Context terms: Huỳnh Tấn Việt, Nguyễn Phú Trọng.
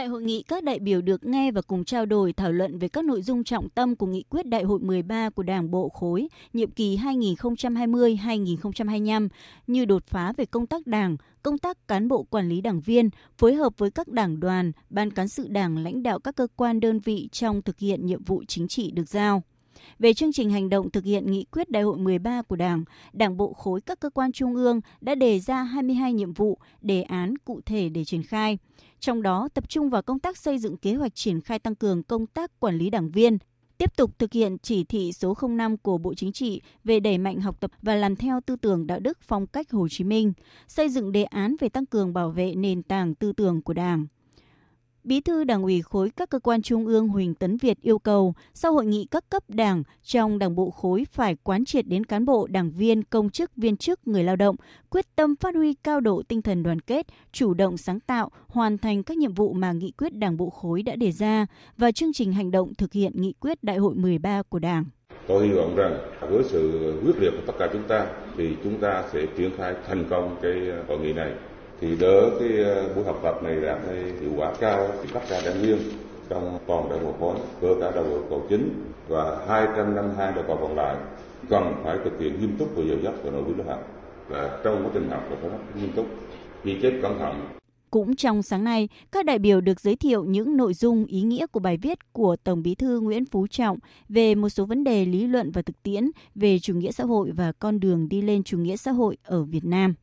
Tại hội nghị, các đại biểu được nghe và cùng trao đổi thảo luận về các nội dung trọng tâm của nghị quyết Đại hội 13 của Đảng Bộ Khối, nhiệm kỳ 2020-2025 như đột phá về công tác Đảng, công tác cán bộ quản lý đảng viên, phối hợp với các đảng đoàn, ban cán sự Đảng lãnh đạo các cơ quan đơn vị trong thực hiện nhiệm vụ chính trị được giao. Về chương trình hành động thực hiện nghị quyết Đại hội 13 của Đảng, Đảng Bộ Khối các cơ quan trung ương đã đề ra 22 nhiệm vụ, đề án cụ thể để triển khai. Trong đó, tập trung vào công tác xây dựng kế hoạch triển khai tăng cường công tác quản lý đảng viên, tiếp tục thực hiện chỉ thị số 05 của Bộ Chính trị về đẩy mạnh học tập và làm theo tư tưởng đạo đức phong cách Hồ Chí Minh, xây dựng đề án về tăng cường bảo vệ nền tảng tư tưởng của Đảng. Bí thư Đảng ủy khối các cơ quan trung ương Huỳnh Tấn Việt yêu cầu sau hội nghị các cấp Đảng trong Đảng Bộ Khối phải quán triệt đến cán bộ, đảng viên, công chức, viên chức, người lao động, quyết tâm phát huy cao độ tinh thần đoàn kết, chủ động sáng tạo, hoàn thành các nhiệm vụ mà nghị quyết Đảng Bộ Khối đã đề ra và chương trình hành động thực hiện nghị quyết Đại hội 13 của Đảng. Tôi hy vọng rằng với sự quyết liệt của tất cả chúng ta thì chúng ta sẽ triển khai thành công cái hội nghị này. Thì đỡ cái buổi học tập này đạt hiệu quả cao thì tất cả đảng viên trong toàn Đảng Bộ Khối, cơ cả Đảng Bộ Khối chính và 252 Đảng Bộ còn lại cần phải thực hiện nghiêm túc và dìu dắt về nội quy lớp học và trong quá trình học là phải nghiêm túc, ghi chép cẩn thận. Cũng trong sáng nay, các đại biểu được giới thiệu những nội dung ý nghĩa của bài viết của Tổng Bí thư Nguyễn Phú Trọng về một số vấn đề lý luận và thực tiễn về chủ nghĩa xã hội và con đường đi lên chủ nghĩa xã hội ở Việt Nam.